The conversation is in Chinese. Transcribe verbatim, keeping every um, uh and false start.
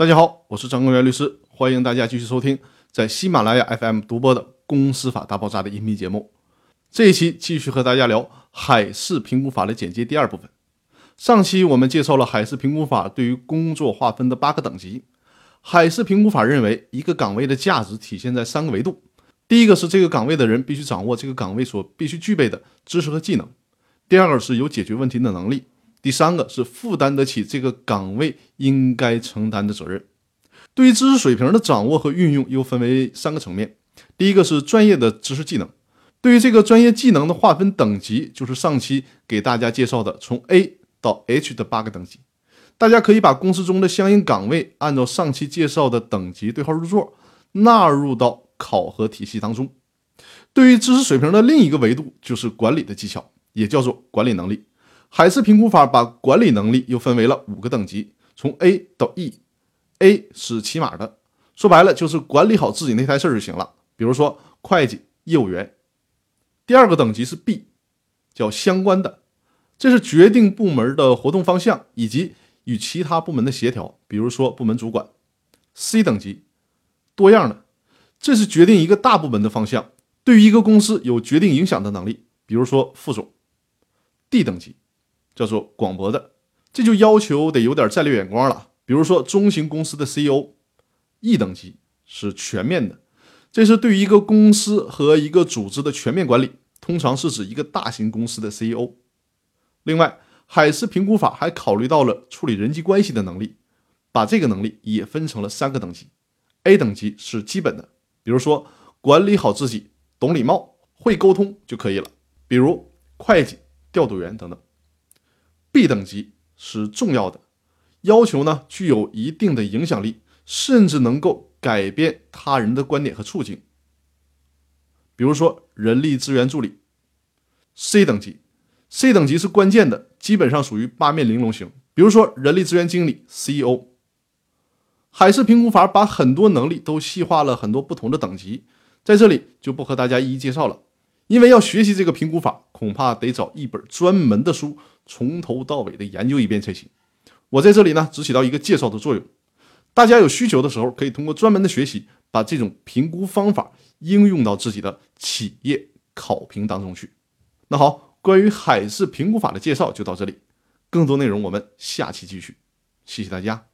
大家好，我是张根源律师，欢迎大家继续收听在喜马拉雅 F M 独播的《公司法大爆炸》的音频节目。这一期继续和大家聊海事评估法的简介第二部分。上期我们介绍了海事评估法对于工作划分的八个等级。海事评估法认为，一个岗位的价值体现在三个维度。第一个是这个岗位的人必须掌握这个岗位所必须具备的知识和技能。第二个是有解决问题的能力。第三个是负担得起这个岗位应该承担的责任。对于知识水平的掌握和运用又分为三个层面。第一个是专业的知识技能，对于这个专业技能的划分等级就是上期给大家介绍的从 A 到 H 的八个等级。大家可以把公司中的相应岗位按照上期介绍的等级对号入座，纳入到考核体系当中。对于知识水平的另一个维度就是管理的技巧，也叫做管理能力。海事评估法把管理能力又分为了五个等级，从 A 到 E。 A 是起码的，说白了就是管理好自己那台事儿就行了，比如说会计、业务员。第二个等级是 B， 叫相关的，这是决定部门的活动方向以及与其他部门的协调，比如说部门主管。 C 等级多样的，这是决定一个大部门的方向，对于一个公司有决定影响的能力，比如说副总。 D 等级叫做广博的，这就要求得有点战略眼光了，比如说中型公司的 C E O。 E 等级是全面的，这是对于一个公司和一个组织的全面管理，通常是指一个大型公司的 C E O。 另外，海事评估法还考虑到了处理人际关系的能力，把这个能力也分成了三个等级。 A 等级是基本的，比如说管理好自己，懂礼貌，会沟通就可以了，比如会计、调度员等等。B 等级是重要的，要求呢具有一定的影响力，甚至能够改变他人的观点和处境，比如说人力资源助理。 C 等级 C 等级是关键的，基本上属于八面玲珑型，比如说人力资源经理、 C E O。 海事评估法把很多能力都细化了很多不同的等级，在这里就不和大家一一介绍了，因为要学习这个评估法，恐怕得找一本专门的书，从头到尾的研究一遍才行。我在这里呢，只起到一个介绍的作用。大家有需求的时候，可以通过专门的学习，把这种评估方法应用到自己的企业考评当中去。那好，关于海事评估法的介绍就到这里，更多内容我们下期继续。谢谢大家。